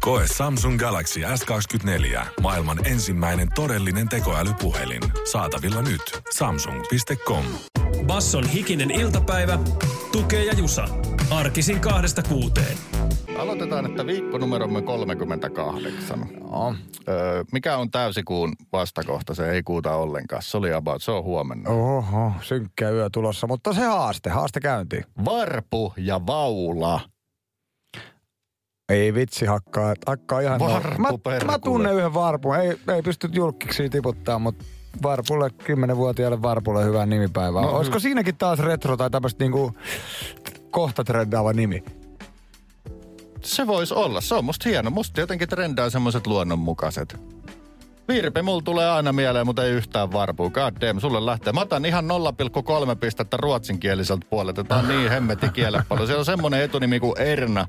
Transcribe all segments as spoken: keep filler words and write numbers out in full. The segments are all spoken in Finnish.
Koe Samsung Galaxy S kaksikymmentäneljä, maailman ensimmäinen todellinen tekoälypuhelin. Saatavilla nyt. samsung piste com. Basson hikinen iltapäivä, Tukee ja Jusa. Arkisin kahdesta kuuteen. Aloitetaan, että viikkonumeromme kolmekymmentäkahdeksan. No. Öö, mikä on täysikuun vastakohta? Se ei kuuta ollenkaan. Se oli about, se on huomenna. Oho, synkkä yö tulossa, mutta se haaste, haaste käyntiin. Varpu ja vaula. Ei vitsi, hakkaa, hakkaa ihan... Varpu perkulle. Mä, mä tunnen yhden varpun. Ei, ei pysty julkkiksi tiputtaa, mutta varpulle, kymmenenvuotiaalle varpulle hyvää nimipäivää. No, olisiko hy- siinäkin taas retro tai tämmöistä niinku kohta trendaava nimi? Se voisi olla. Se on musta hieno. Musta jotenkin trendaa semmoiset luonnonmukaiset. Virpi, mulla tulee aina mieleen, mutta ei yhtään varpua. God damn, sulle lähtee. Mä otan ihan nolla pilkku kolme pistettä ruotsinkieliseltä puolelta. Tää on niin hemmeti kielen paljon. Siellä on semmoinen etunimi kuin Erna.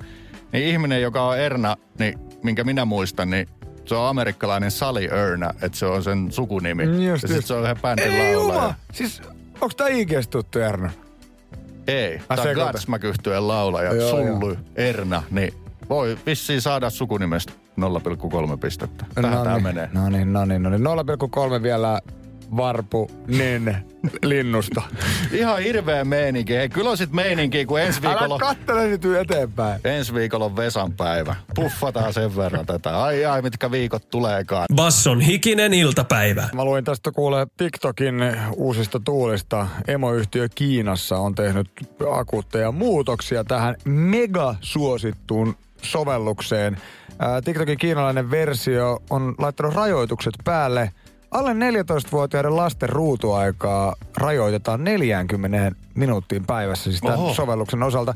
Niin ihminen, joka on Erna, niin minkä minä muistan, niin se on amerikkalainen Sally Erna, että se on sen sukunimi. Just ja sit se on yhden bändin laulaja. Siis onks tää I G:stä tuttu Erna? Ei. Tää on Gadsmäky-yhtyeen laulaja, Sully Erna, niin voi vissiin saada sukunimestä nolla pilkku kolme pistettä. Tähän noniin, tää menee. No niin, no niin, no niin. nolla pilkku kolme vielä varpunen linnusta. Ihan hirveä meininki. Hei, kyllä on sit meininkiä, kun ensi viikolla... Älä kattele nyt eteenpäin. Ensi viikolla on Vesan päivä. Puffataan sen verran tätä. Ai ai, mitkä viikot tuleekaan. Basson hikinen iltapäivä. Mä luin tästä kuulee TikTokin uusista tuulista. Emoyhtiö Kiinassa on tehnyt akuutteja muutoksia tähän megasuosittuun sovellukseen. Ää, TikTokin kiinalainen versio on laittanut rajoitukset päälle. Alle neljätoistavuotiaiden lasten ruutuaikaa rajoitetaan neljäänkymmeneen minuuttiin päivässä siis tämän Oho. sovelluksen osalta.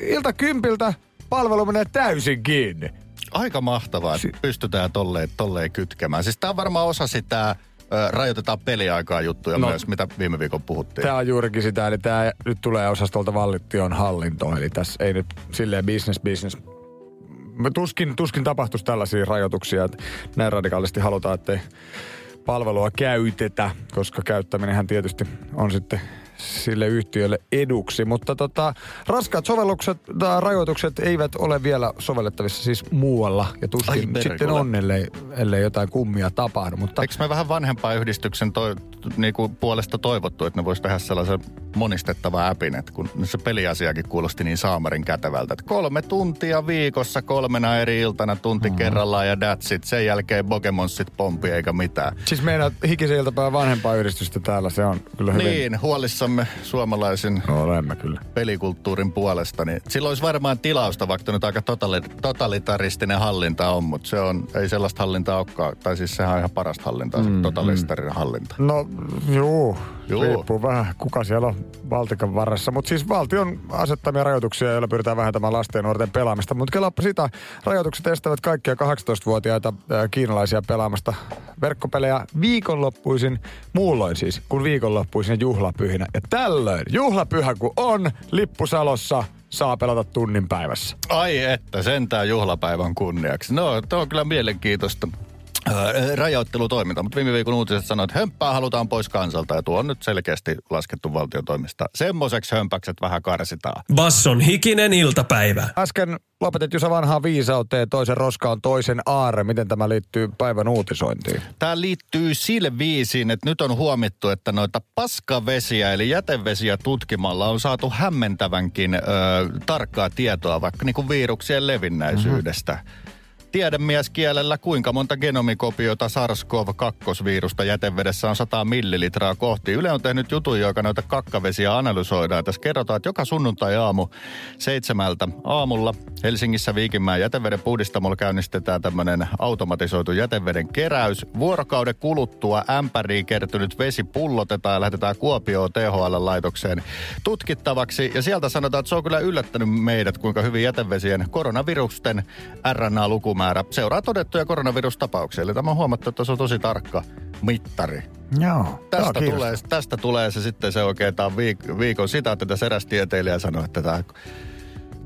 Ilta kympiltä palvelu menee täysin kiinni. Aika mahtavaa, että si- pystytään tolleen, tolleen kytkemään. Siis tää on varmaan osa sitä... Rajoitetaan peliaikaa juttuja no, myös, mitä viime viikon puhuttiin. Tämä on juurikin sitä, eli tämä nyt tulee osastolta valtion hallintoon. Eli tässä ei nyt silleen business, business. Tuskin, tuskin tapahtuisi tällaisia rajoituksia, että näin radikaalisti halutaan, ettei palvelua käytetä, koska käyttäminenhän tietysti on sitten sille yhtiölle eduksi. Mutta tota, raskaat sovellukset tai rajoitukset eivät ole vielä sovellettavissa siis muualla. Ja tuskin Ai, sitten on, ellei, ellei jotain kummia tapahdu. Mutta... Eikö me vähän vanhempaan yhdistyksen toi, niinku puolesta toivottu, että ne vois tehdä sellaisen monistettavan appin, että kun se peliasiakin kuulosti niin saamarin kätevältä, että kolme tuntia viikossa, kolmena eri iltana, tunti mm-hmm. kerrallaan ja that's it. Sen jälkeen Pokemonsit pompi eikä mitään. Siis meidän hikisen iltapäivän vanhempaan yhdistystä täällä, se on kyllä hyvin... Niin, huolissa suomalaisen kyllä. pelikulttuurin puolesta, niin sillä olisi varmaan tilausta, vaikka nyt aika totali- totalitaristinen hallinta on, mutta se on, ei sellaista hallintaa olekaan, tai siis sehän on ihan parasta hallintaa, mm, se totalitarinen mm. hallinta. No juu, juu, riippuu vähän kuka siellä on valtikan varressa, mutta siis valtion asettamia rajoituksia, joilla pyritään vähentämään lasten ja nuorten pelaamista, mutta kelaappa sitä, rajoitukset estävät kaikkia kahdeksantoistavuotiaita äh, kiinalaisia pelaamasta verkkopelejä viikonloppuisin, muulloin siis, kun viikonloppuisin juhlapyhinä. Ja tällöin juhlapyhä kun on, lippusalossa saa pelata tunnin päivässä. Ai että, sentään juhlapäivän kunniaksi. No, tuo on kyllä mielenkiintoista rajoittelutoiminta, mutta viime viikon uutiset sanoivat, että hömppää halutaan pois kansalta ja tuo on nyt selkeästi laskettu valtiotoimista. Semmoiseksi hömpäkset vähän karsitaan. Basson hikinen iltapäivä. Äsken lopetit Jusa vanhaan viisauteen, toisen roska on toisen aarre. Miten tämä liittyy päivän uutisointiin? Tämä liittyy sille viisiin, että nyt on huomittu, että noita paskavesiä eli jätevesiä tutkimalla on saatu hämmentävänkin ö, tarkkaa tietoa vaikka niin kuin viruksien levinnäisyydestä. Mm-hmm. Tiedemieskielellä, kuinka monta genomikopiota SARS-C o V kaksi -virusta jätevedessä on sata millilitraa kohti. Yle on tehnyt jutun, joka noita kakkavesiä analysoidaan. Tässä kerrotaan, että joka sunnuntai-aamu seitsemältä aamulla Helsingissä Viikinmäen jäteveden puhdistamolla käynnistetään tämmöinen automatisoitu jäteveden keräys. Vuorokauden kuluttua ämpäriin kertynyt vesi pullotetaan ja lähetetään Kuopioon T H L-laitokseen tutkittavaksi. Ja sieltä sanotaan, että se on kyllä yllättänyt meidät, kuinka hyvin jätevesien koronavirusten R N A-lukumäärä seuraa todettuja koronavirustapauksia. Eli tämä on huomattu, että se on tosi tarkka mittari. Joo. Tästä, joo, tulee, tästä tulee se sitten se oikein, tämä viik- viikon sitä, tätä serästieteilijä sanoi, että tämä...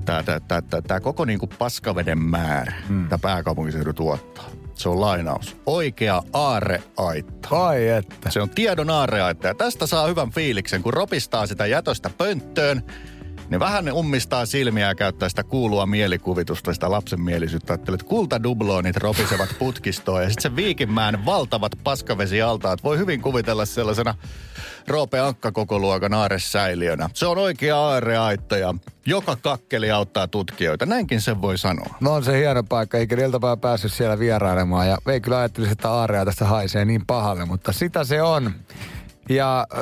Tämä, tämä, tämä, tämä, tämä koko niin kuin paskaveden määrä, hmm. tämä pääkaupunkiseudu tuottaa. Se on lainaus. Oikea aarreaitta. Ai että. Se on tiedon aarreaitta. Ja tästä saa hyvän fiiliksen, kun ropistaa sitä jätöstä pönttöön. Niin vähän ummistaa silmiä ja käyttää sitä kuulua mielikuvitusta, sitä lapsenmielisyyttä. Ajattelee, että kultadubloonit ropisevat putkistoon. Ja sitten se Viikinmäen valtavat paskavesialtaat voi hyvin kuvitella sellaisena Roope Ankka-kokoluokan aarresäiliönä. Se on oikea aarreaitta ja joka kakkeli auttaa tutkijoita. Näinkin sen voi sanoa. No on se hieno paikka. Eikä iltapäivä päässyt siellä vierailemaan. Ja ei kyllä ajattelisi, että aarrea tästä haisee niin pahalle, mutta sitä se on. Ja äh,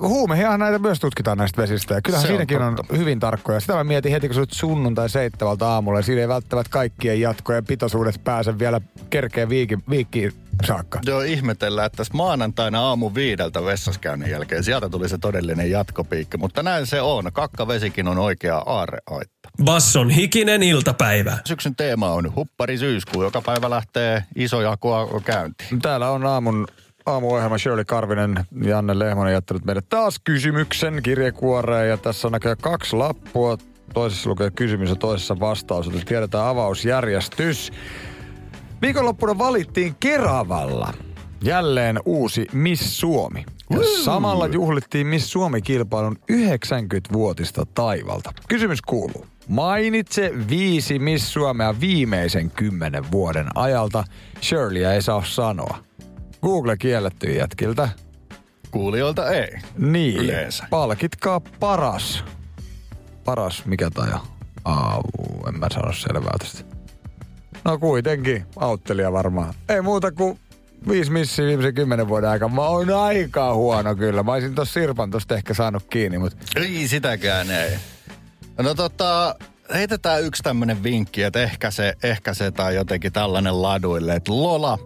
huumehiahan näitä myös tutkitaan näistä vesistä. Ja kyllähän se siinäkin on, on hyvin tarkkoja. Sitä mä mietin heti, kun sä olet sunnuntai seitsemältä aamulla. Ja siinä ei välttämättä kaikkien jatkojen pitoisuudet pääse vielä kerkeen viikin, viikkiin saakka. Joo, ihmetellään, että tässä maanantaina aamu viideltä vessaskäynnin jälkeen sieltä tuli se todellinen jatkopiikki. Mutta näin se on. Kakkavesikin on oikea aarreaitta. Basson hikinen iltapäivä. Syksyn teema on huppari syyskuu. Joka päivä lähtee iso jako käyntiin. Täällä on aamun... Aamuohjelma Shirley Karvinen, Janne Lehmänen jättänyt meille taas kysymyksen kirjekuoreen. Ja tässä on näköjään kaksi lappua. Toisessa lukee kysymys ja toisessa vastaus. Eli tiedetään avausjärjestys. Viikonloppuna valittiin Keravalla jälleen uusi Miss Suomi. Ja samalla juhlittiin Miss Suomi-kilpailun yhdeksänkymmenvuotista taivalta. Kysymys kuuluu. Mainitse viisi Miss Suomea viimeisen kymmenen vuoden ajalta. Shirleyä ei saa sanoa. Google kielletty jätkiltä. Kuulijoilta ei. Niin. Yleensä. Palkitkaa paras. Paras mikä taja? Aavuu, en mä sano selvää tästä. No kuitenkin, auttelija varmaan. Ei muuta kuin viisi missiä viimeisen kymmenen vuoden aikaa. Mä oon aika huono kyllä. Mä oisin tossa Sirpan tosta ehkä saanut kiinni, mut... Ei sitäkään, ei. No tota... Heitetään yksi tämmönen vinkki, että ehkä se, ehkä se tai jotenkin tällainen laduille, että Lola...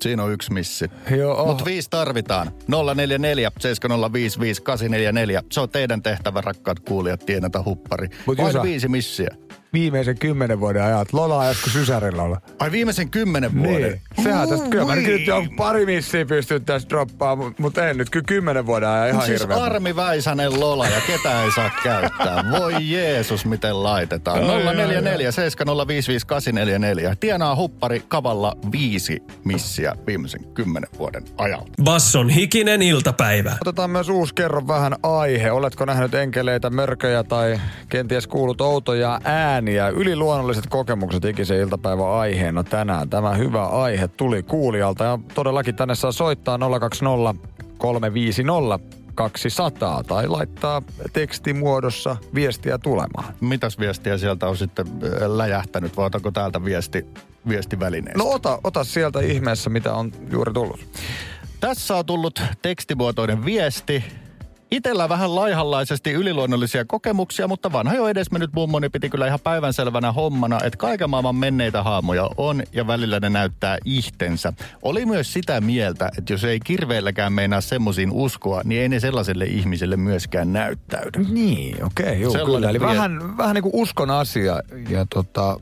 Siinä on yksi missi. Oh. Mutta viisi tarvitaan. nolla neljä neljä seitsemän nolla viisi viisi kahdeksan neljä neljä. Se on teidän tehtävä, rakkaat kuulijat, tienata huppari. Mut vain Jusa, viisi missiä. Viimeisen kymmenen vuoden ajat. Lola joskus Ysärillä olla. Ai viimeisen kymmenen vuoden? Niin. Sehän tästä kyllä. Mä nyt on pari missiä pystynyt tästä droppaamaan, mutta en nyt kyllä kymmenen vuoden ajan ihan siis hirveä. Siis Armi Väisänen Lola ja ketä ei saa käyttää. Voi Jeesus, miten laitetaan. nolla neljä neljä seitsemän nolla viisi viisi kahdeksan neljä neljä. Tienaa huppari kavalla viisi missiä viimeisen kymmenen vuoden ajalta. Basson hikinen iltapäivä. Otetaan myös uusi kerron vähän aihe. Oletko nähnyt enkeleitä, mörköjä tai kenties kuullut outoja ääniä? Ja yliluonnolliset kokemukset ikisen iltapäivän aiheena tänään. Tämä hyvä aihe tuli kuulijalta ja todellakin tänne saa soittaa nolla kaksi nolla kolme viisi nolla kaksi nolla nolla tai laittaa tekstimuodossa viestiä tulemaan. Mitäs viestiä sieltä on sitten läjähtänyt vai otanko täältä viesti, viestivälineestä? No ota, ota sieltä ihmeessä mitä on juuri tullut. Tässä on tullut tekstimuotoinen viesti. Itellä vähän laihanlaisesti yliluonnollisia kokemuksia, mutta vanha jo edesmennyt mummoni piti kyllä ihan päivänselvänä hommana, että kaiken maailman menneitä haamoja on ja välillä ne näyttää ihtensä. Oli myös sitä mieltä, että jos ei kirveelläkään meinaa semmoisiin uskoa, niin ei ne sellaiselle ihmiselle myöskään näyttäydy. Niin, okei, okay, joo, sellainen kyllä. Eli vie... vähän, vähän niin kuin uskon asia ja tota...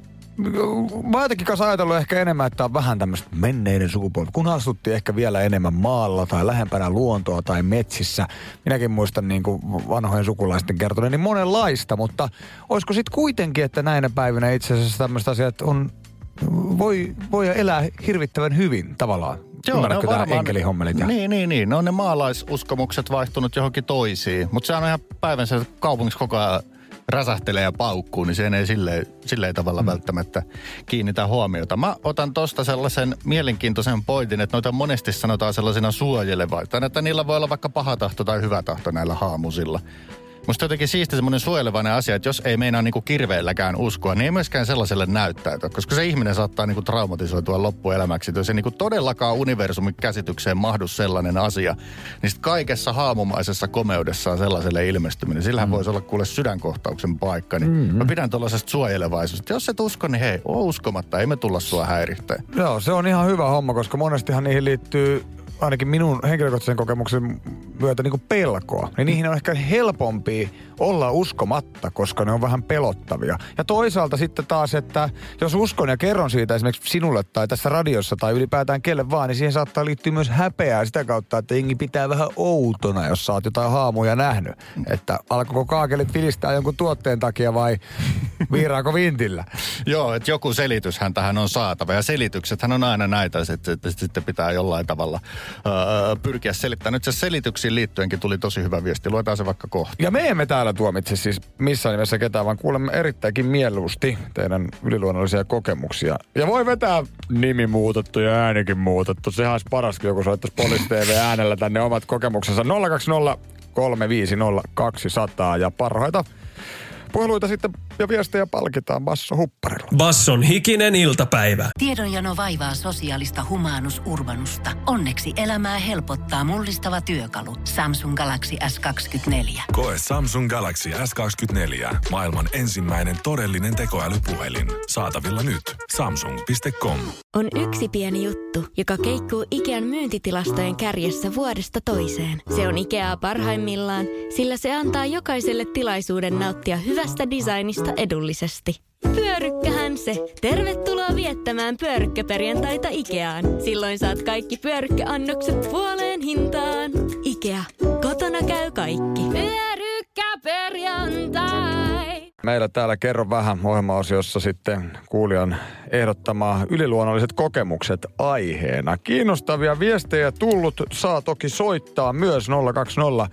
Mä oon jotenkin kanssa ajatellut ehkä enemmän, että on vähän tämmöistä menneiden sukupolvia. Kun asuttiin ehkä vielä enemmän maalla tai lähempänä luontoa tai metsissä. Minäkin muistan niin kuin vanhojen sukulaisten kertoneen, niin monenlaista. Mutta olisiko sitten kuitenkin, että näinä päivinä itse asiassa tämmöistä asiaa, että on, voi, voi elää hirvittävän hyvin tavallaan. Joo, ymmärrätkö tämä enkelihommelit? Ja... Niin, niin, niin. Ne on ne maalaisuskomukset vaihtunut johonkin toisiin. Mutta sehän on ihan päivänsä kaupungissa koko ajan. Räsähtelee ja paukkuu, niin sen ei silleen, silleen tavalla mm. välttämättä kiinnitä huomiota. Mä otan tosta sellaisen mielenkiintoisen pointin, että noita monesti sanotaan sellaisena suojelevaisena, että niillä voi olla vaikka paha tahto tai hyvä tahto näillä haamusilla. Musta jotenkin siisti semmoinen suojelevainen asia, että jos ei meinaa niinku kirveelläkään uskoa, niin ei myöskään sellaiselle näyttäytyä, koska se ihminen saattaa niinku traumatisoitua loppuelämäksi. Jos ei niinku todellakaan universumin käsitykseen mahdu sellainen asia, niin sit kaikessa haamumaisessa komeudessaan sellaiselle ilmestyminen. Sillähän mm. voisi olla kuule sydänkohtauksen paikka, niin mm-hmm. mä pidän tuollaisesta suojelevaisuudesta. Jos et usko, niin hei, oo uskomatta, ei me tulla sua häirittämään. Joo, se on ihan hyvä homma, koska monestihan niihin liittyy... ainakin minun henkilökohtaisen kokemuksen myötä niin kuin pelkoa, niin niihin on ehkä helpompi olla uskomatta, koska ne on vähän pelottavia. Ja toisaalta sitten taas, että jos uskon ja kerron siitä esimerkiksi sinulle tai tässä radiossa tai ylipäätään kelle vaan, niin siihen saattaa liittyä myös häpeää sitä kautta, että jengi pitää vähän outona, jos sä oot jotain haamuja nähnyt. Että alkoiko kaakelit vilistää jonkun tuotteen takia vai viiraako vintillä? Joo, että joku selityshän tähän on saatava ja selityksethän on aina näitä, että sitten pitää jollain tavalla öö, pyrkiä selittämään. Nyt se selityksiin liittyenkin tuli tosi hyvä viesti. Luetaan se vaikka kohta. Ja me emme täällä tuomitse siis missään nimessä ketään, vaan kuulemme erittäinkin mieluusti teidän yliluonnollisia kokemuksia. Ja voi vetää nimi muutettu ja äänikin muutettu. Sehän olisi paras, kun joku soittaisi Poliisi T V äänellä tänne omat kokemuksensa. nolla kaksi nolla kolme viisi nolla kaksi nolla nolla ja parhaita puheluita sitten ja viestejä palkitaan Basso Hupparilla. Basson hikinen iltapäivä. Tiedonjano vaivaa sosiaalista Humanus Urbanusta. Onneksi elämää helpottaa mullistava työkalu. Samsung Galaxy S kaksikymmentäneljä. Koe Samsung Galaxy S kaksikymmentäneljä. Maailman ensimmäinen todellinen tekoälypuhelin. Saatavilla nyt. Samsung piste com. On yksi pieni juttu, joka keikkuu Ikean myyntitilastojen kärjessä vuodesta toiseen. Se on Ikeaa parhaimmillaan, sillä se antaa jokaiselle tilaisuuden nauttia hyvästä designista edullisesti. Pyörykkähän se. Tervetuloa viettämään pyörykkäperjantaita Ikeaan. Silloin saat kaikki pyörykkäannokset puoleen hintaan. Ikea. Kotona käy kaikki. Pyörykkäperjantai. Meillä täällä Kerro vähän -ohjelmaosiossa sitten kuulijan ehdottamaa yliluonnolliset kokemukset aiheena. Kiinnostavia viestejä tullut. Saa toki soittaa myös nolla kaksi nolla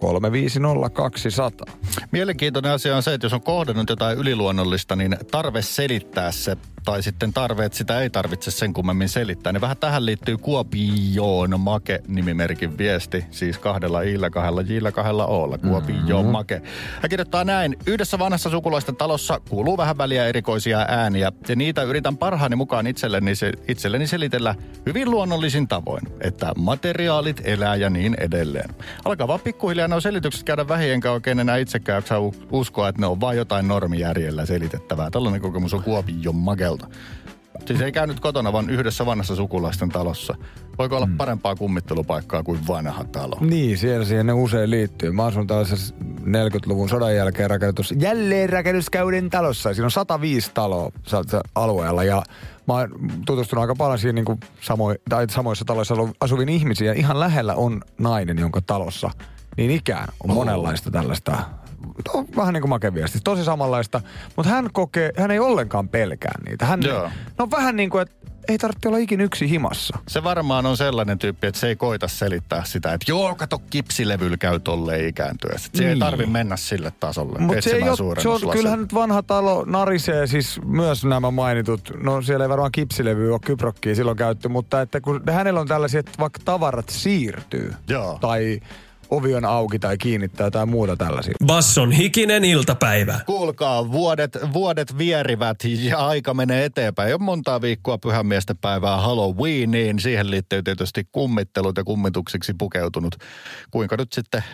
kolme viisi nolla kaksi nolla nolla. Mielenkiintoinen asia on se, että jos on kohdannut jotain yliluonnollista, niin tarve selittää se, tai sitten tarve, että sitä ei tarvitse sen kummemmin selittää. Niin vähän tähän liittyy Kuopioon Make-nimimerkin viesti, siis kahdella iillä, kahdella jillä, kahdella oolla. Kuopioon Make. Hän kirjoittaa näin: yhdessä vanhassa sukulaisten talossa kuuluu vähän väliä erikoisia ääniä, ja niitä yritän parhaani mukaan itselleni, se, itselleni selitellä hyvin luonnollisin tavoin, että materiaalit elää ja niin edelleen. Alkaa vaan pikkuhiljaa nämä selitykset käydä vähin, enkä oikein enää itsekään uskoa, että ne on vain jotain normijärjellä selitettävää. Tällainen kokemus on Kuopion Makelta. Siis ei käynyt kotona, vaan yhdessä vanhassa sukulaisten talossa. Voiko olla parempaa kummittelupaikkaa kuin vanha talo? Niin, siellä siihen ne usein liittyy. Mä asun tällaisessa neljäkymmentäluvun sodan jälkeen rakennetussa jälleenrakennuskäyden talossa. Siinä on sata viisi taloa alueella ja mä oon tutustunut aika paljon siihen niin kuin samo, tai samoissa taloissa asuvin ihmisiin. Ja ihan lähellä on nainen, jonka talossa niin ikään on monenlaista tällaista. No, vähän niin kuin Makeviestis, tosi samanlaista, mutta hän kokee, hän ei ollenkaan pelkää niitä. Hän, no vähän niin kuin, että ei tarvitse olla ikin yksi himassa. Se varmaan on sellainen tyyppi, että se ei koita selittää sitä, että joo, kato, kipsilevyllä käy tolleen ikääntyä. Niin. Se ei tarvitse mennä sille tasolle. Mutta se ei ole, kyllähän nyt vanha talo narisee siis myös nämä mainitut, no siellä ei varmaan kipsilevyä ole, kyprokkiä silloin käytty, mutta että kun hänellä on tällaisia, että vaikka tavarat siirtyy. Joo. Tai ovi on auki tai kiinnittää tai muuta tällaisia. Basson hikinen iltapäivä. Kuulkaa, vuodet, vuodet vierivät ja aika menee eteenpäin. Ei ole montaa viikkoa pyhämiesten päivää Halloweeniin. Siihen liittyy tietysti kummittelut ja kummituksiksi pukeutunut. Kuinka nyt sitten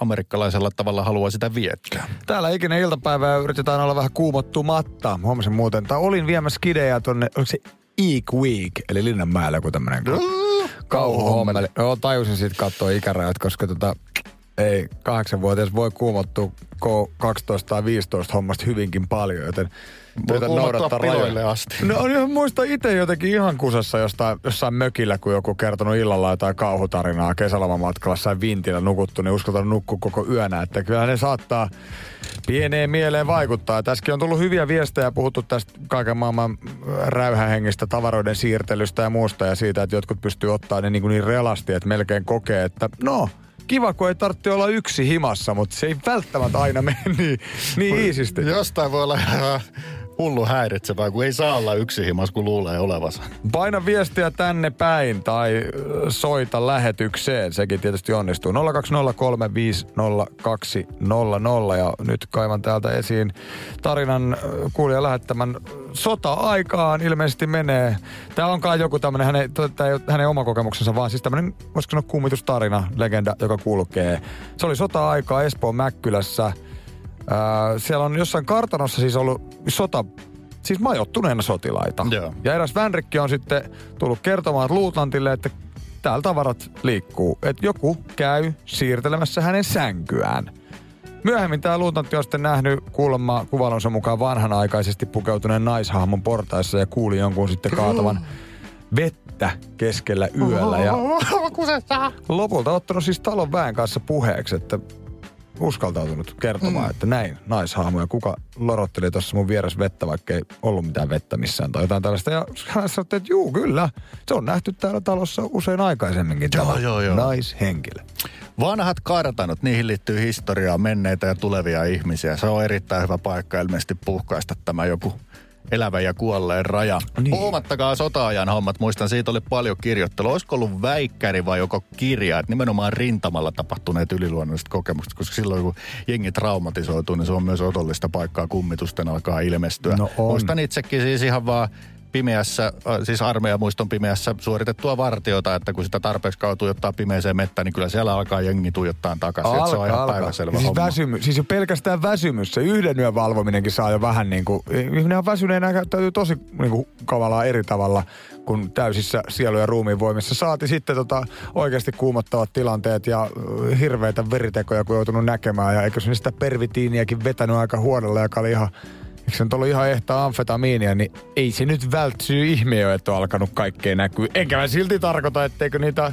amerikkalaisella tavalla haluaa sitä viettää? Täällä ikinä iltapäivää yritetään olla vähän kuumottumatta. Huomasin muuten, tai olin viemässä skidejä tonne, oliko se Eek Week, eli Linnanmäellä joku tämmöinen kauhuhommeli. Joo, tajusin siitä katsoa ikärajat, koska tota, ei kahdeksanvuotias voi kuumottua K kaksitoista tai viisitoista hommasta hyvinkin paljon, joten voi kuumottua piloille asti. No niin, muista itse jotenkin ihan kusessa jostain, jossain mökillä, kun joku kertonut illalla jotain kauhutarinaa kesälomamatkalla, jossain vintillä nukuttu, niin uskaltanut nukkua koko yönä, että kyllähän ne saattaa pieneen mieleen vaikuttaa. Tässäkin on tullut hyviä viestejä ja puhuttu tästä kaiken maailman räyhähengistä, tavaroiden siirtelystä ja muusta ja siitä, että jotkut pystyy ottaa ne niin, niin relasti, että melkein kokee, että no, kiva, kun ei tarvitse olla yksi himassa, mutta se ei välttämättä aina mene niin, niin iisisti. Jostain voi olla hullu häiritsevää, kun ei saa olla yksi himas, kun luulee olevansa. Paina viestiä tänne päin tai soita lähetykseen. Sekin tietysti onnistuu. nolla kaksi nolla kolme viisi nolla kaksi nolla nolla. Ja nyt kaivan täältä esiin tarinan kuulijan lähettämän. Sota-aikaan ilmeisesti menee. Tää onkaan joku tämmönen, hänen, tää ei ole hänen oma kokemuksensa, vaan siis tämmönen, voisiko sanoa, kummitustarina, legenda, joka kulkee. Se oli sota-aikaa Espoon Mäkkylässä. Siellä on jossain kartanossa siis ollut sota, siis majoittuneena sotilaita. Yeah. Ja eräs vänrikki on sitten tullut kertomaan luutnantille, että täällä tavarat liikkuu, että joku käy siirtelemässä hänen sänkyään. Myöhemmin tämä luutantti on sitten nähnyt kuulemma kuvailunsa mukaan vanhanaikaisesti pukeutuneen naishahmon portaissa ja kuuli jonkun sitten kaatavan vettä keskellä yöllä. Ja lopulta ottanut siis talon väen kanssa puheeksi, että uskaltautunut kertomaan, mm. että näin naishahmo ja kuka lorotteli tuossa mun vieressä vettä, vaikka ei ollut mitään vettä missään tai jotain tällaista. Ja hän sanoi, että juu, kyllä, se on nähty täällä talossa usein aikaisemminkin joo, tämä joo, joo. naishenkilö. Vanhat kartanot, niihin liittyy historiaa, menneitä ja tulevia ihmisiä. Se on erittäin hyvä paikka ilmeisesti puhkaista tämä joku elävän ja kuolleen raja. Niin. Puhumattakaan sota-ajan hommat, muistan, siitä oli paljon kirjoittelua. Olisiko ollut väikkäri vai joko kirja, että nimenomaan rintamalla tapahtuneet yliluonnolliset kokemukset, koska silloin kun jengi traumatisoituu, niin se on myös otollista paikkaa, kummitusten alkaa ilmestyä. No muistan itsekin siis ihan vaan pimeässä, siis armeijamuiston pimeässä suoritettua vartiota, että kun sitä tarpeeksi kautuu jotain pimeäseen mettään, niin kyllä siellä alkaa jengi tuijottaa takaisin. Alka, se on ihan päiväselvä siis homma. Väsymys, siis jo pelkästään väsymys, se yhden yön valvominenkin saa jo vähän niin kuin, ihminen on väsyneenä käyttäytyy tosi niin kuin kavalaa eri tavalla kuin täysissä sielu- ja ruumiin voimissa. Saati sitten tota oikeasti kuumottavat tilanteet ja hirveitä veritekoja, kun joutunut näkemään ja eikö se sitä pervitiiniäkin vetänyt aika huolella, joka oli ihan eikö se nyt ollut ihan ehtaa amfetamiinia, niin ei se nyt vältsyy ihmeö, että on alkanut kaikkea näkyä. Enkä mä silti tarkoita, etteikö niitä,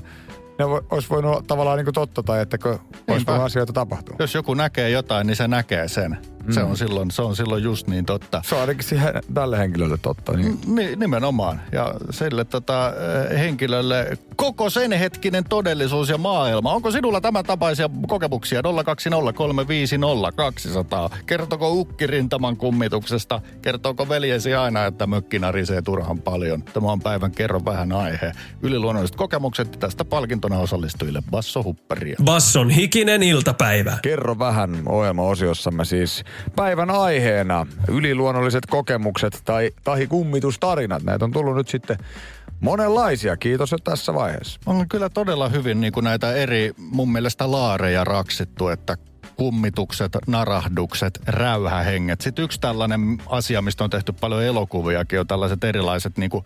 ne olisi voinut olla tavallaan niin kuin totta tai etteikö olisi voinut asioita tapahtua. Jos joku näkee jotain, niin se näkee sen. Mm. Se on silloin, se on silloin just niin totta. Se on ainakin siihen, tälle henkilölle totta. Niin. N- nimenomaan. Ja sille tota, henkilölle koko sen hetkinen todellisuus ja maailma. Onko sinulla tämän tapaisia kokemuksia? nolla kaksi nolla kolme viisi nolla kaksi nolla nolla. Kertoko ukki rintaman kummituksesta? Kertooko veljesi aina, että mökki narisee turhan paljon? Tämä on päivän kerron vähän aihe. Yliluonnolliset kokemukset tästä palkintona osallistujille. Basso Hupparia. Basson hikinen iltapäivä. Kerro vähän ohjelma-osiossamme siis. Päivän aiheena yliluonnolliset kokemukset tai tahikummitustarinat. Näitä on tullut nyt sitten monenlaisia. Kiitos jo tässä vaiheessa. On kyllä todella hyvin niin kuin näitä eri mun mielestä laareja raksittu, että kummitukset, narahdukset, räyhähenget. Sitten yksi tällainen asia, mistä on tehty paljon elokuviakin, on tällaiset erilaiset niin kuin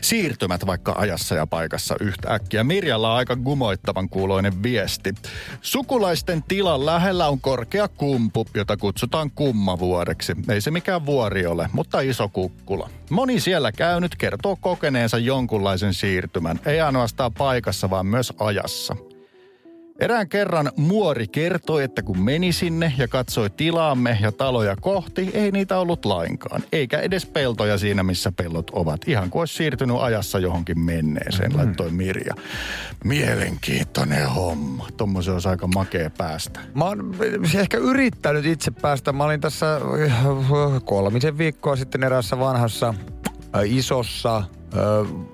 siirtymät vaikka ajassa ja paikassa yhtäkkiä. Mirjalla on aika gumoittavan kuuloinen viesti. Sukulaisten tilan lähellä on korkea kumpu, jota kutsutaan kummavuoreksi. Ei se mikään vuori ole, mutta iso kukkula. Moni siellä käynyt kertoo kokeneensa jonkunlaisen siirtymän. Ei ainoastaan paikassa, vaan myös ajassa. Erään kerran muori kertoi, että kun meni sinne ja katsoi tilaamme ja taloja kohti, ei niitä ollut lainkaan. Eikä edes peltoja siinä, missä pellot ovat. Ihan kuin olisi siirtynyt ajassa johonkin menneeseen, mm-hmm. laittoi Mirja. Mielenkiintoinen homma. Tuommoisen olisi aika makea päästä. Mä oon ehkä yrittänyt itse päästä. Mä olin tässä kolmisen viikkoa sitten eräässä vanhassa isossa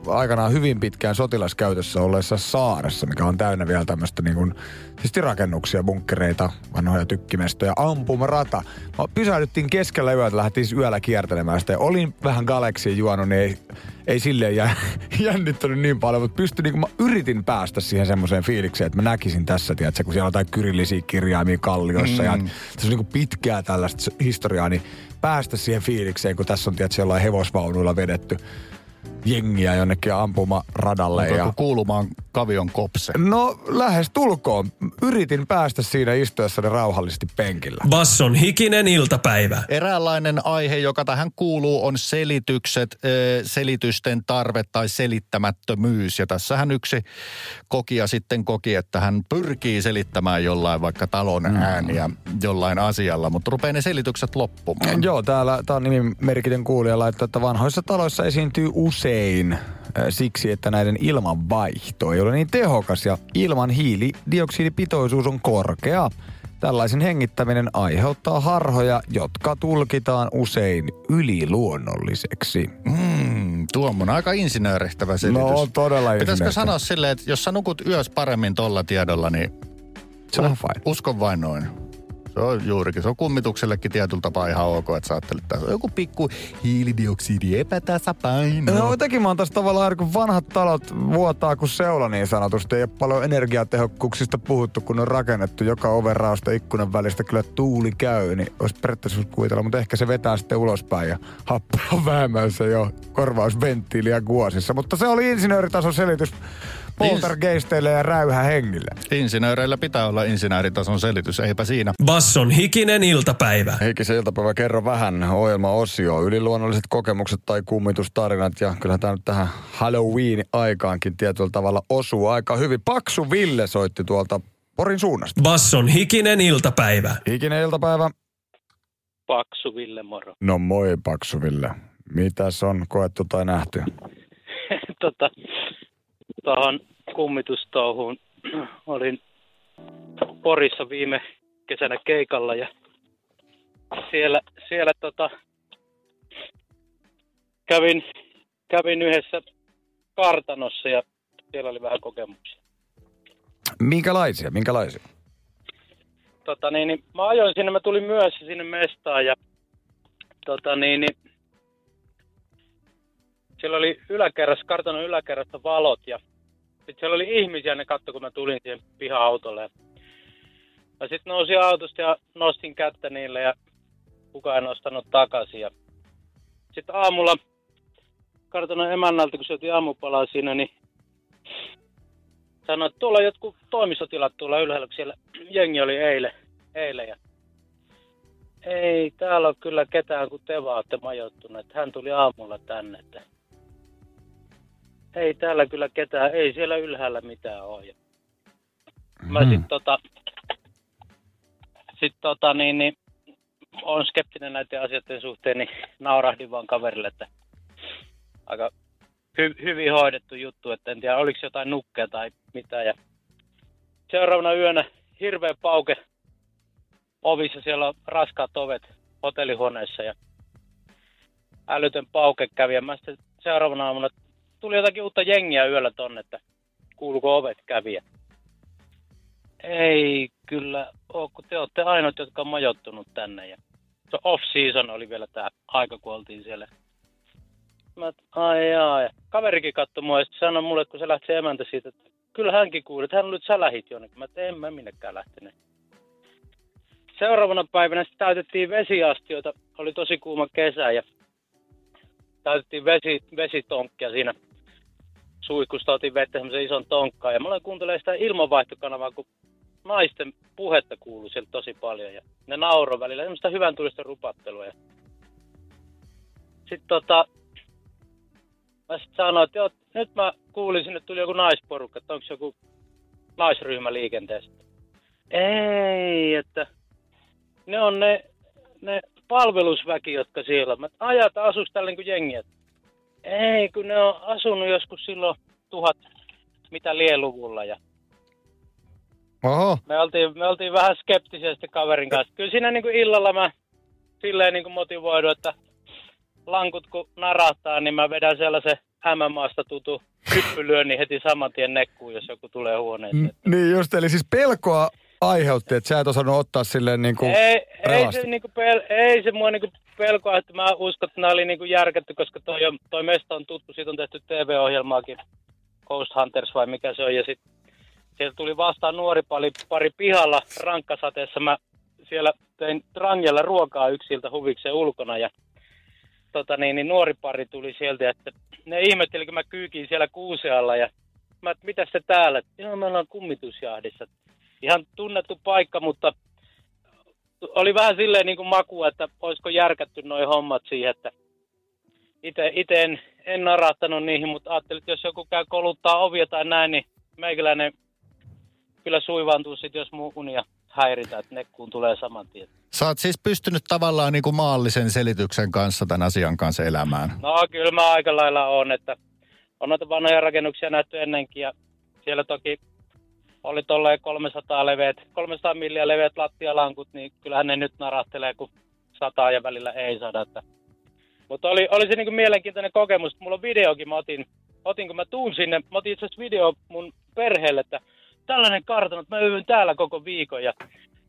aikanaan hyvin pitkään sotilaskäytössä olleessa saaressa, mikä on täynnä vielä tämmöistä niin kuin rakennuksia, bunkkereita, vanhoja tykkimestoja, ampumarata. Mä pysähdyttiin keskellä yötä, lähdettiin yöllä kiertelemään sitä. Olin vähän Galaxia juonut, niin ei, ei silleen jä, jännittänyt niin paljon, mutta pystyi, niin kuin mä yritin päästä siihen semmoiseen fiilikseen, että mä näkisin tässä, tiedätkö, kun siellä on jotain kyrillisiä kirjaimia kallioissa mm. ja tässä on niin kuin pitkää tällaista historiaa, niin päästä siihen fiilikseen, kun tässä on, tiedätkö, jollain hevosvaunuilla vedetty jengiä jonnekin ampumaradalle. Mutta ja kuulumaan kavion kopse? No lähes tulkoon. Yritin päästä siinä istuessani rauhallisesti penkillä. Basson hikinen iltapäivä. Eräänlainen aihe, joka tähän kuuluu, on selitykset, selitysten tarve tai selittämättömyys. Ja tässähän yksi kokija sitten koki, että hän pyrkii selittämään jollain vaikka talon ääniä jollain asialla, mutta rupeaa ne selitykset loppumaan. Joo, täällä tämä on nimimerkitön kuulija laittaa, että vanhoissa taloissa esiintyy usein siksi, että näiden ilmanvaihto ei ole niin tehokas ja ilman hiilidioksidipitoisuus on korkea. Tällaisen hengittäminen aiheuttaa harhoja, jotka tulkitaan usein yliluonnolliseksi. Mm, tuo on aika insinöörehtävä selitys. No todella insinöörehtävä. Pitäisikö sanoa silleen, että jos sä nukut yössä paremmin tolla tiedolla, niin se on vain. Uskon vain noin. Se on juurikin. Se on kummituksellekin tietyllä tapaa ihan ok, että sä ajattelet, että on joku pikku hiilidioksidi epätasapaino. No jotenkin mä oon tässä tavallaan, kun vanhat talot vuotaa kuin seula niin sanotusti. Ei ole paljon energiatehokkuuksista puhuttu, kun on rakennettu joka oven raosta ikkunan välistä. Kyllä tuuli käy, niin olisi periaatteessa kuvitella, mutta ehkä se vetää sitten ulospäin ja happaa vähemmän se jo korvausventtiiliä kuosissa. Mutta se oli insinööritason selitys. poltergeisteille ja räyhähengille. Insinööreillä pitää olla insinööritason selitys, eipä siinä. Basson hikinen iltapäivä. Hikisen iltapäivä, kerro vähän ohjelmaosio. Yliluonnolliset kokemukset tai kummitustarinat. Ja kyllähän tämä nyt tähän Halloween-aikaankin tietyllä tavalla osuu aika hyvin. Paksu Ville soitti tuolta Porin suunnasta. Basson hikinen iltapäivä. Hikinen iltapäivä. Paksu Ville, moro. No moi Paksu Ville. Mitäs on koettu tai nähty? tota, tuohon kummitustouhuun olin Porissa viime kesänä keikalla ja siellä, siellä tota, kävin, kävin yhdessä kartanossa ja siellä oli vähän kokemuksia. Minkälaisia, minkälaisia? Tota niin, niin mä ajoin sinne, mä tulin myöhässä sinne mestaan ja tota niin, niin siellä oli yläkerrassa, kartanon yläkerrassa valot ja sitten siellä oli ihmisiä, ne katsoi kun mä tulin siihen piha-autolle. Ja sit nousin autosta ja nostin kättä niille ja kukaan ei nostanut takaisin. Ja sitten aamulla kartanon emännältä, kun syötiin aamupalaa siinä, niin sanoin, että tuolla on jotkut toimistotilat tuolla ylhäällä, kun siellä jengi oli eilen. eilen ja ei täällä ole kyllä ketään, kun te vaan olette majoittuneet. Hän tuli aamulla tänne. Että ei täällä kyllä ketään, ei siellä ylhäällä mitään ole. Mä sit tota, sit tota niin, niin on skeptinen näiden asioiden suhteen, niin naurahdin vaan kaverille, että aika hy- hyvin hoidettu juttu, että en tiedä oliko jotain nukkea tai mitä. Ja seuraavana yönä hirveä pauke ovissa, siellä on raskaat ovet hotellihuoneessa ja älytön pauke kävi ja mä sitten seuraavana aamuna tuli jotakin uutta jengiä yöllä tonne, että kuuluuko ovet käviä. Ei kyllä ole, kun te olette ainoat, jotka on majoittunut tänne. Ja se off-season oli vielä tää aika, kun oltiin siellä. Mä et, ai jaa. Ja kaverikin katsoi mua ja sitten sanoi mulle, kun se lähtee emäntä siitä, että kyllä hänkin kuuli, että hän oli, että sä lähit jonnekin. Mä et, en mä minnekään lähtenyt. Seuraavana päivänä sitten täytettiin vesiastioita. Oli tosi kuuma kesä ja täytettiin vesi, vesitonkkia siinä. Suihkusta otin vettä semmoisen ison tonkkaan ja mä olen kuuntelemaan sitä ilmanvaihtokanavaa, kun naisten puhetta kuului sieltä tosi paljon ja ne nauroi välillä, semmoista hyvän tullista rupattelua. Ja sitten tota, mä sit sanoin, että joo, nyt mä kuulin sinne, tuli joku naisporukka, että onko joku naisryhmä liikenteessä. Ei, että ne on ne, ne palvelusväki, jotka siellä on. Mä ajat asuisi tällainen kuin jengiä. Ei, kun ne on asunut joskus silloin tuhat, mitä lieluvulla. Ja oho. Me oltiin, me oltiin vähän skeptisiä sitten kaverin kanssa. Kyllä siinä niin kuin illalla mä silleen niin kuin motivoidun, että lankut kun narahtaa, niin mä vedän sellaisen M M A:sta tutun hyppylyönnin heti saman tien nekkuun, jos joku tulee huoneeseen. N- niin just, eli siis pelkoa aiheutti, että sä et osannut ottaa silleen niin kuin ei, ei, se, niin kuin pel- ei se mua niin kuin pelkoa, että mä uskon, että nämä oli niin kuin järkätty, koska toi, on, toi mesta on tuttu. Siitä on tehty T V-ohjelmaakin, Ghost Hunters vai mikä se on. Ja sitten sieltä tuli vastaan nuori pari, pari pihalla rankkasateessa. Mä siellä tein rangella ruokaa yksiltä huvikseen ulkona ja tota niin, niin nuori pari tuli sieltä. Että ne ihmetteli, kun mä kyykin siellä kuusealla ja mä, että mitä se täällä? Joo, me ollaan kummitusjahdissa. Ihan tunnettu paikka, mutta oli vähän silleen niin kuin makua, että olisiko järkätty noi hommat siihen, että itse en, en narahtanut niihin, mutta ajattelin, että jos joku käy koluttaa ovia tai näin, niin meikäläinen kyllä suivaantuu sitten, jos mun unia häiritään, että nekkuun tulee saman tien. Sä oot siis pystynyt tavallaan niin kuin maallisen selityksen kanssa tämän asian kanssa elämään. No kyllä mä aika lailla oon, että on noita vanhoja rakennuksia nähty ennenkin ja siellä toki oli tolleen kolmesataa leveät, kolmesataa milliä leveät lattialankut, niin kyllähän ne nyt narahtelee, kun sataa ja välillä ei sada. Mutta oli, oli se niinku mielenkiintoinen kokemus. Mulla on videokin, mä otin, otin kun mä tuun sinne, mä otin itse asiassa video mun perheelle, että tällainen kartano, että mä yhyn täällä koko viikon ja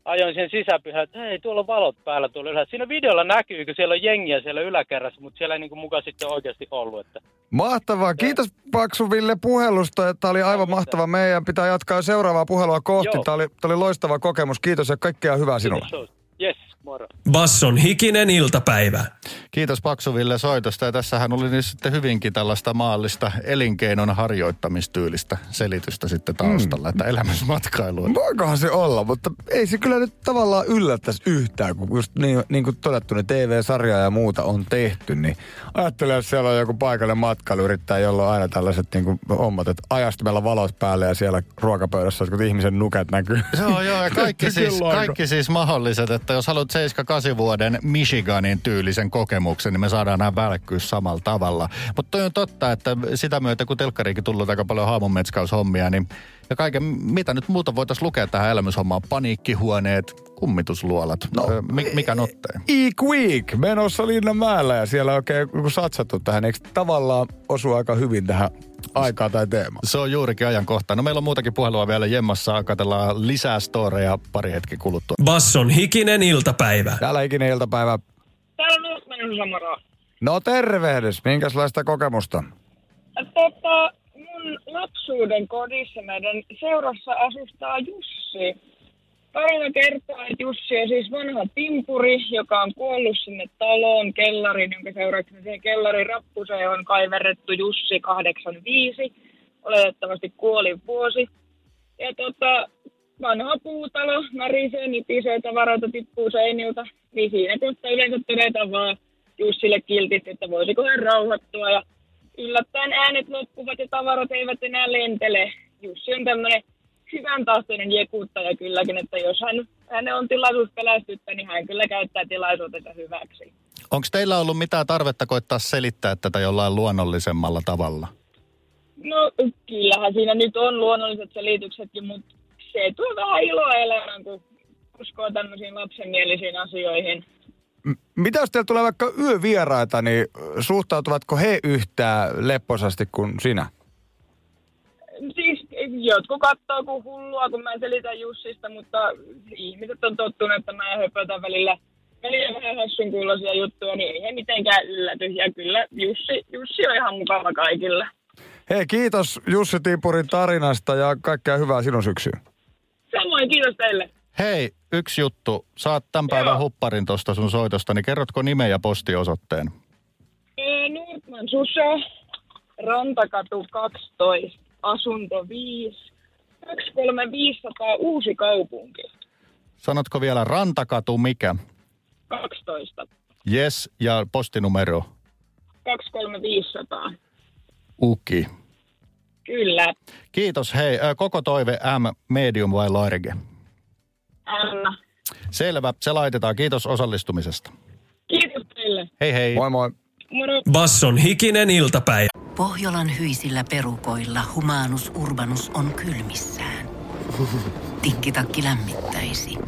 ajoin sen sisäpihaan, että hei, tuolla on valot päällä tuolla ylhäällä. Siinä videolla näkyy, kun siellä on jengiä siellä yläkerrassa, mutta siellä ei niin kuin mukaan sitten oikeasti ollut. Että mahtavaa. Kiitos Paksu Ville puhelusta. Tämä oli aivan no, mahtava. Mitä? Meidän pitää jatkaa seuraavaa puhelua kohti. Tämä oli, tämä oli loistava kokemus. Kiitos ja kaikkea hyvää sinulle. Kiitos. Yes. moro. Basson hikinen iltapäivä. Kiitos Paksuville soitosta, ja tässähän oli niin sitten hyvinkin tällaista maallista elinkeinon harjoittamistyylistä selitystä sitten taustalla, mm. että elämysmatkailuun. Voikohan se olla, mutta ei se kyllä nyt tavallaan yllättäisi yhtään, kun just niin, niin kuin todettu, niin T V-sarjaa ja muuta on tehty, niin ajattelen, jos siellä on joku paikallinen matkailuyrittäjä, jolla on aina tällaiset niin kuin hommat, että ajastimella valot päälle ja siellä ruokapöydässä kun ihmisen nuket näkyy. Joo, joo, ja kaikki, siis, kaikki siis mahdolliset, että jos haluat seitsemän kahdeksan vuoden Michiganin tyylisen kokemuksen, niin me saadaan nämä välkkyä samalla tavalla. Mutta toi on totta, että sitä myötä, kun telkkariinkin tullut aika paljon haamunmetskaushommia, niin ja kaiken, mitä nyt muuta voitaisiin lukea tähän elämyshommaan, paniikkihuoneet, kummitusluolat, no, M- mikä nottee? E-Quick menossa Linnanmäellä ja siellä oikein satsattu tähän, eikö tavallaan osu aika hyvin tähän aikaa tai teema. Se on juurikin ajankohtaa. No meillä on muutakin puhelua vielä jemmassa. Katsellaan lisää storeja pari hetki kuluttua. Basson hikinen iltapäivä. Täällä hikinen iltapäivä. Täällä on myös mennyt Samaraa. No tervehdys. Minkälaista kokemusta? Tota, mun lapsuuden kodissa meidän seurassa asustaa Jussi. Tarina kertoo, että Jussi on siis vanha timpuri, joka on kuollut sinne taloon kellariin, jonka seurauksena siihen kellarin rappuseen on kaiverrettu Jussi kahdeksankymmentäviisi. Oletettavasti kuoli vuosi. Ja tota, vanha puutalo, märisee, nipisee, tavaroita tippuu seiniltä. Niin siinä kohtaa yleensä todetaan vaan Jussille kiltit, että voisiko hän rauhoittua. Ja yllättäen äänet loppuvat ja tavarat eivät enää lentele. Jussi on tämmöinen hyvän tahtoinen jekuuttaja kylläkin, että jos hän, hän on tilaisuus pelästyttää, niin hän kyllä käyttää tilaisuutensa hyväksi. Onko teillä ollut mitään tarvetta koittaa selittää tätä jollain luonnollisemmalla tavalla? No kyllähän siinä nyt on luonnolliset selityksetkin, mutta se tuo vähän iloa elämään, kun uskoo tämmöisiin lapsenmielisiin asioihin. Mitä jos teillä tulee vaikka yövieraita, niin suhtautuvatko he yhtään lepposasti kuin sinä? Siis jotkut katsoo kuin hullua, kun mä selitän Jussista, mutta ihmiset on tottunut, että mä höpötän välillä, välillä vähän hassunkuuloisia juttuja, niin ei he mitenkään ylläty. Ja kyllä Jussi, Jussi on ihan mukava kaikilla. Hei, kiitos Jussi Timpurin tarinasta ja kaikkea hyvää sinun syksyyn. Samoin, kiitos teille. Hei, yksi juttu. Saat tämän päivän Joo. hupparin tuosta sun soitosta, niin kerrotko nimen ja postiosoitteen? E, Nordman Suse, Rantakatu kaksitoista. Asunto viisi, kaksi kolme viisi nolla nolla, Uusikaupunki. Sanotko vielä Rantakatu mikä? kaksitoista. Yes, ja postinumero? kaksi kolme viisi nolla nolla. Uki. Kyllä. Kiitos, hei. Koko toive M, medium vai large? M. Selvä, se laitetaan. Kiitos osallistumisesta. Kiitos teille. Hei hei. Moi moi. Moro. Basson hikinen iltapäivä. Pohjolan hyisillä perukoilla Humanus Urbanus on kylmissään. Tikkitakki lämmittäisi.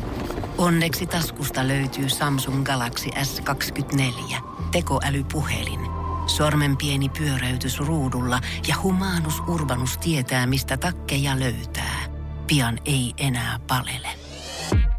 Onneksi taskusta löytyy Samsung Galaxy S kaksikymmentäneljä, tekoälypuhelin. Sormen pieni pyöräytys ruudulla ja Humanus Urbanus tietää, mistä takkeja löytää. Pian ei enää palele.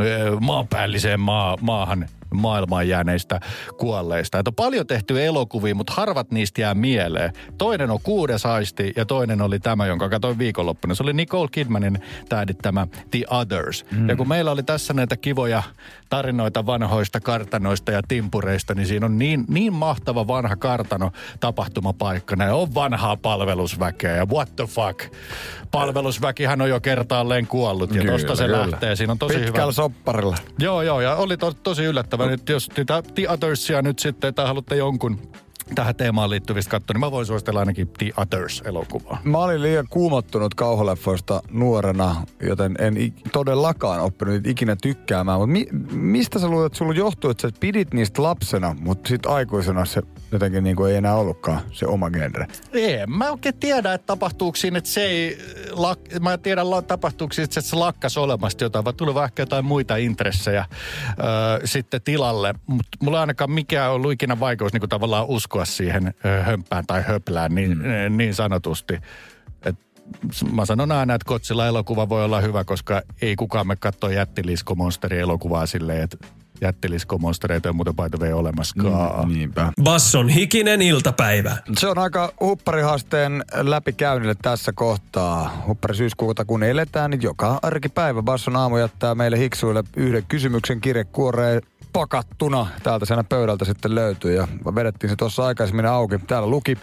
ö, maanpäälliseen maa, maahan maailmaan jääneistä kuolleista. Että on paljon tehty elokuvia, mutta harvat niistä jää mieleen. Toinen on Kuudes aisti ja toinen oli tämä, jonka katsoin viikonloppuna. Se oli Nicole Kidmanin tähdittämä The Others. Mm. Ja kun meillä oli tässä näitä kivoja tarinoita vanhoista kartanoista ja timpureista, niin siinä on niin, niin mahtava vanha kartano tapahtumapaikkana ja on vanhaa palvelusväkeä ja what the fuck. Palvelusväkihän on jo kertaalleen kuollut ja kyllä, tosta se kyllä lähtee. Siinä on tosi pitkällä hyvä. Pitkällä sopparilla. Joo, joo ja oli to, tosi yllättävää. No. Nyt, jos niitä The Othersia nyt sitten, tai haluatte jonkun tähän teemaan liittyvistä katsoa, niin mä voin suositella ainakin The Others-elokuvaa. Mä olin liian kuumottunut kauhuleffoista nuorena, joten en todellakaan oppinut ikinä tykkäämään. Mutta mi- mistä sä luulet, että sulla johtuu, että sä pidit niistä lapsena, mutta sit aikuisena se jotenkin niin kuin ei enää ollutkaan se oma genre? Ei, mä oikein tiedä, että tapahtuuko siinä, että se ei... Lak- mä tiedän, tapahtuuko siinä, että se lakkasi olemasta jotain, vaan tuli ehkä jotain muita intressejä öö, sitten tilalle. Mutta mulla ei ainakaan mikään ollut ikinä vaikeus niin kuin tavallaan uskoa siihen hömpään tai höplään niin, mm. niin sanotusti. Et mä sanon aina, että Kotsilla elokuva voi olla hyvä, koska ei kukaan me katso jättiliskomonsteri-elokuvaa silleen, että jättiliskomonstereita ei muuten paita vei olemaskaan. Mm, niinpä. Basson hikinen iltapäivä. Se on aika hupparihaasteen läpikäynnille tässä kohtaa. Huppari syyskuuta kun eletään, niin joka arkipäivä Basson aamu jättää meille hiksuille yhden kysymyksen kirjekuoreen pakattuna. Täältä sen pöydältä sitten löytyy ja vedettiin se tuossa aikaisemmin auki. Täällä luki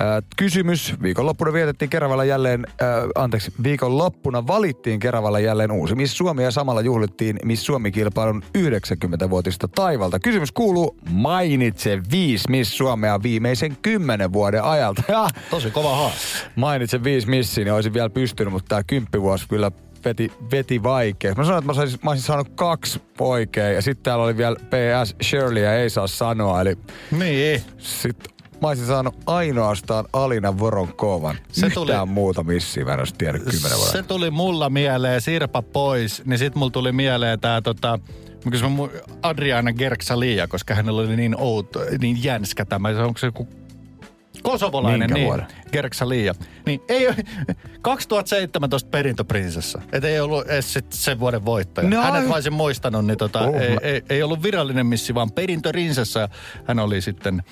ää, kysymys. Viikonloppuna vietettiin Keravalla jälleen, ää, anteeksi, viikonloppuna valittiin Keravalla jälleen uusi Miss Suomi ja samalla juhlittiin Miss Suomi-kilpailun yhdeksänkymmentävuotista taivalta. Kysymys kuuluu, mainitse viisi Miss Suomea viimeisen kymmenen vuoden ajalta. Ja, tosi kova haaste. Mainitse viisi missiä, niin olisin vielä pystynyt, mutta tämä kymppivuosi kyllä Veti, veti vaikea. Mä sanoin, että mä, sais, mä olisin saanut kaksi oikein. Ja sitten täällä oli vielä P S Shirley ja ei saa sanoa. Eli niin. Sitten mä olisin saanut ainoastaan Alina Voronkovan. Se yhtään tuli muuta missiä. Mä en olisi tiedä kymmenen vuotta. Se tuli mulla mieleen Sirpa pois. Niin sit mulla tuli mieleen tää tota... Adriana Gerksalia, koska hänellä oli niin outo, niin jänskä tämä. Onko se joku kosovolainen, niin, Gerksalia. Niin, ei ole kaksituhattaseitsemäntoista perintöprinsessa. Et ei ollut edes sen vuoden voittaja. No. Hänet vaan sen muistanut, niin tota, oh, ei, ei, ei ollut virallinen missi, vaan perintöprinsessa. Hän oli sitten,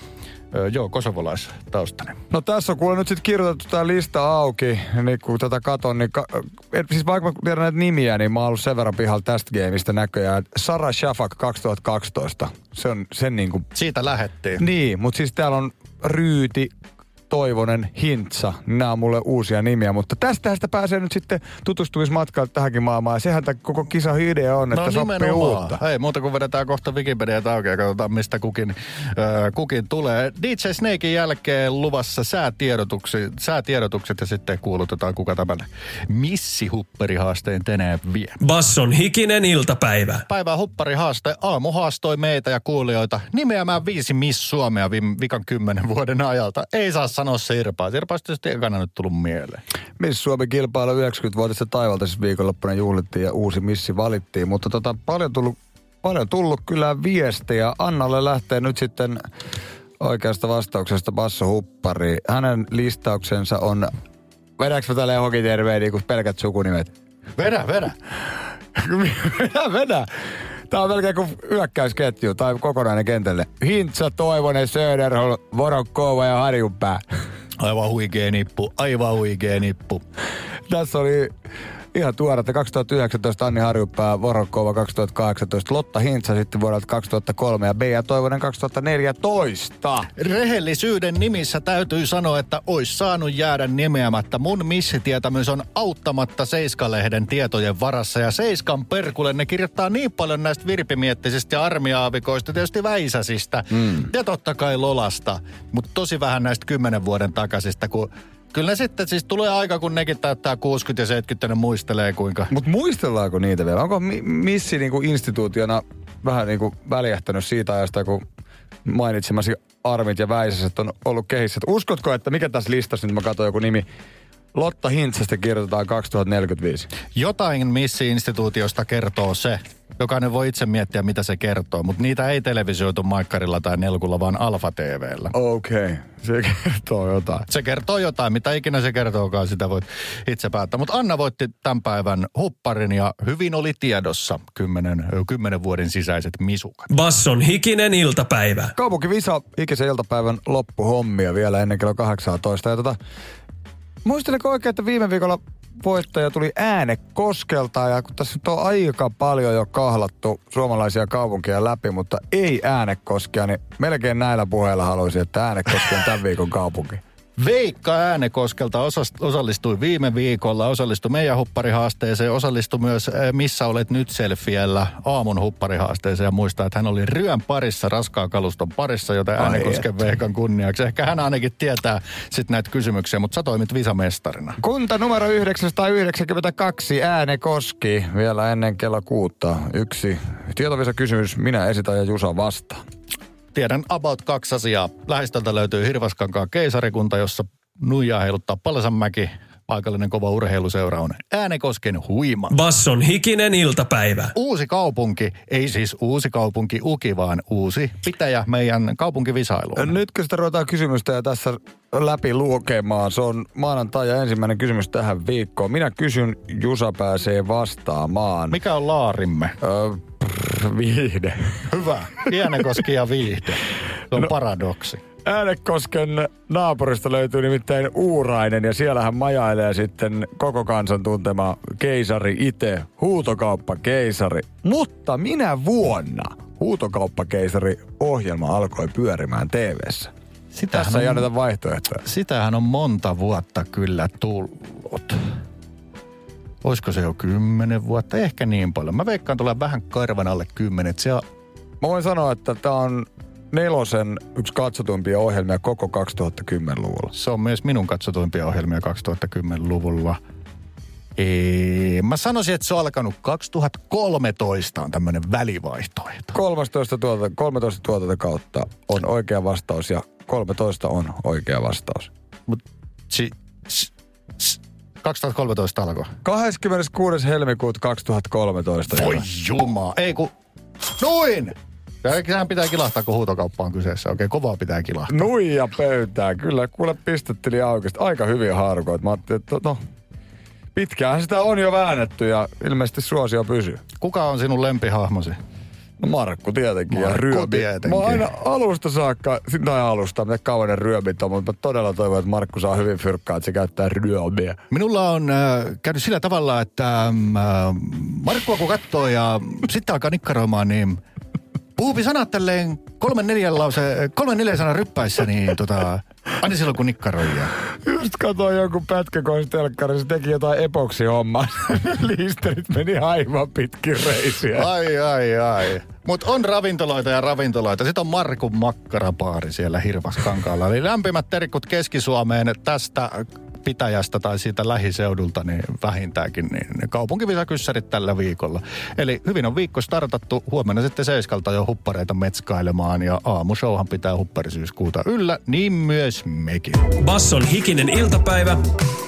joo, kosovolaistaustainen. No tässä on kuule nyt sitten kirjoitettu tämä lista auki, niin kun tätä katon, niin ka- et, siis vaikka mä tiedän näitä nimiä, niin mä oon ollut sen verran pihalla tästä gameista näköjään. Sara Shafak kaksituhattakaksitoista. Se on sen niinku... Siitä lähettiin. Niin, mutta siis täällä on Ryyti, Toivonen, Hintsa. Nämä on mulle uusia nimiä, mutta tästä sitä pääsee nyt sitten tutustumismatkalle tähänkin maailmaan. Ja sehän tämä koko kisa idea on, että no, soppii uutta. Ei muuta kuin vedetään kohta Wikipediaa auki ja katsotaan, mistä kukin, äh, kukin tulee. D J Snakein jälkeen luvassa säätiedotukset, säätiedotukset ja sitten kuulutetaan, kuka tämän missihupparihaasteen tänään vie. Basson hikinen iltapäivä. Päivän hupparihaaste aamu haastoi meitä ja kuulijoita nimeämään viisi Miss Suomea vikan kymmenen vuoden ajalta. Ei saa sanoa Sirpaa. Sirpaa olisi tietysti ekana nyt tullut mieleen. Miss Suomi kilpailu yhdeksänkymmentävuotista taivalta siis viikonloppuna juhlittiin ja uusi missi valittiin. Mutta tota, paljon tullut, paljon tullut kyllä viestejä. Annalle lähtee nyt sitten oikeasta vastauksesta Basso Huppari. Hänen listauksensa on vedäks mä tälle johonkin terveen niin kuin pelkät sukunimet? Vedä, vedä. vedä, vedä. Tää on melkein kuin hyökkäysketju tai kokonainen kentälle. Hintsa, Toivonen, Söderholm, Voronkov ja Harjunpää. Aivan huikea nippu, aivan huikea nippu. Tässä oli ihan tuoretta kaksituhattayhdeksäntoista Anni Harjunpää, Voronkova kaksituhattakahdeksantoista, Lotta Hintsa sitten vuodelta kaksituhattakolme ja Bea Toivonen kaksituhattaneljätoista. Rehellisyyden nimissä täytyy sanoa, että ois saanut jäädä nimeämättä. Mun missitietämys on auttamatta Seiska-lehden tietojen varassa ja Seiskan perkulle ne kirjoittaa niin paljon näistä virpimiettisistä ja armiaavikoista, tietysti Väisäsistä mm. ja totta kai Lolasta, mutta tosi vähän näistä kymmenen vuoden takaisista, kun kyllä sitten siis tulee aika, kun nekin täyttää kuusikymmentä ja seitsemänkymmentä, ne muistelee kuinka. Mutta muistellaanko niitä vielä? Onko mi- missi niinku instituutiona vähän niinku väljähtänyt siitä ajasta, kun mainitsemasi Armit ja Väisäset on ollut kehissä? Uskotko, että mikä tässä listassa, nyt mä katson joku nimi, Lotta Hintsasta kirjoitetaan kaksituhattaneljäkymmentäviisi? Jotain missi-instituutiosta kertoo se. Jokainen voi itse miettiä, mitä se kertoo, mutta niitä ei televisioitu maikkarilla tai nelkulla, vaan Alfa T V:llä. Okei, okay. Se kertoo jotain. Se kertoo jotain, mitä ikinä se kertookaan, sitä voit itse päättää. Mutta Anna voitti tämän päivän hupparin ja hyvin oli tiedossa kymmenen, kymmenen vuoden sisäiset misukat. Basson hikinen iltapäivä. Kaupunkivisa hikisen iltapäivän loppuhommia vielä ennen kello kahdeksantoista. Ja tota, muistelenko oikein, että viime viikolla voittaja tuli Äänekoskelta ja kun tässä on aika paljon jo kahlattu suomalaisia kaupunkia läpi, mutta ei Äänekoskia, niin melkein näillä puheilla haluaisin, että Äänekoski on tämän viikon kaupunki. Veikka Äänekoskelta osallistui viime viikolla, osallistui meidän hupparihaasteeseen, osallistui myös Missä olet nyt -selfiellä aamun hupparihaasteeseen ja muistaa, että hän oli Ryön parissa, raskaan kaluston parissa, joten Äänekosken Veikan kunniaksi. Ehkä hän ainakin tietää sitten näitä kysymyksiä, mutta sä toimit visamestarina. Kunta numero yhdeksänsataayhdeksänkymmentäkaksi Äänekoski, vielä ennen kello kuutta. Yksi tietovisakysymys, minä esitän ja Jusa vastaan. Tiedän about kaksi asiaa. Lähistöltä löytyy Hirvaskankaan keisarikunta, jossa nuijaa heiluttaa Palsanmäki. Paikallinen kova urheiluseura on Äänekosken Huima. Basson hikinen iltapäivä. Uusikaupunki, ei siis Uusikaupunki Uki, vaan uusi pitäjä meidän kaupunkivisailuun. Nytkö sitä ruvetaan kysymystä ja tässä läpi lukemaan. Se on maanantai ja ensimmäinen kysymys tähän viikkoon. Minä kysyn, Jusa pääsee vastaamaan. Mikä on laarimme? Öö, Viihde. Hyvä. Äänekoski ja viihde. Se on no, paradoksi. Äänekosken naapurista löytyy nimittäin Uurainen ja siellähän majailee sitten koko kansan tuntema keisari itse, huutokauppakeisari. Mutta minä vuonna huutokauppakeisari-ohjelma alkoi pyörimään T V:ssä? Sitähän tässä ei on, anneta vaihtoehtoja. Sitähän on monta vuotta kyllä tullut. Olisiko se jo kymmenen vuotta? Ehkä niin paljon. Mä veikkaan tulee vähän karvan alle kymmenen. On... Mä voin sanoa, että tää on nelosen yksi katsotuimpia ohjelmia koko kaksituhattakymmenluvulla. Se on myös minun katsotuimpia ohjelmia kaksituhattakymmenluvulla. Eee, mä sanoisin, että se on alkanut kaksituhattakolmetoista on tämmönen välivaihtoehto. kolmetoista tuotanta, kolmetoista tuotanta kautta on oikea vastaus ja kolmetoista on oikea vastaus. Mut si... si, si. kaksituhattakolmetoista alkoi. kahdeskymmeneskuudes helmikuuta kaksituhattakolmetoista. Voi jumaa, ei kun... Noin! Sehän pitää kilahtaa, kun huutokauppa on kyseessä. Okei, kovaa pitää kilahtaa. Nuija pöytää, kyllä. Kuule, pistetteli aukesti. Aika hyviä haarukoita. Mä ajattelin, että no, pitkäänhän sitä on jo väännetty ja ilmeisesti suosio pysyy. Kuka on sinun lempihahmosi? No Markku tietenkin. Markku ja Ryömi. Tietenkin. Mä oon aina alusta saakka, tai alusta, miten kauan ne ryömit on, mutta mä todella toivon, että Markku saa hyvin fyrkkaa, että se käyttää ryömiä. Minulla on äh, käynyt sillä tavalla, että äh, Markkua kun katsoo ja sitten alkaa nikkaroimaan, niin puhupi sanat tälleen kolmen neljän lause, kolmen neljän sanan ryppäissä, niin tota... Aina silloin, kun nikkaroijaa. Just katsoin jonkun pätkäkoistelkkari, se teki jotain epoksi hommaa. Listerit meni aivan pitkin reisiä. Ai, ai, ai. Mut on ravintoloita ja ravintoloita. Sitten on Markun makkarapaari siellä Hirvaskankaalla. Eli lämpimät terkut Keski-Suomeen tästä pitäjästä tai siitä lähiseudulta, niin vähintäänkin niin kaupunkivisakyssärit tällä viikolla. Eli hyvin on viikko startattu. Huomenna sitten Seiskalta jo huppareita metskailemaan ja aamushowhan pitää hupparisyyskuuta yllä, niin myös mekin. Basson hikinen iltapäivä,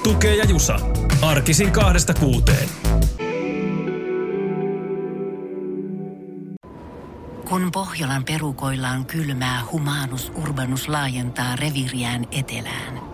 Tukee ja Jusa. Arkisin kahdesta kuuteen. Kun Pohjolan perukoillaan kylmää, Humanus Urbanus laajentaa reviiriään etelään.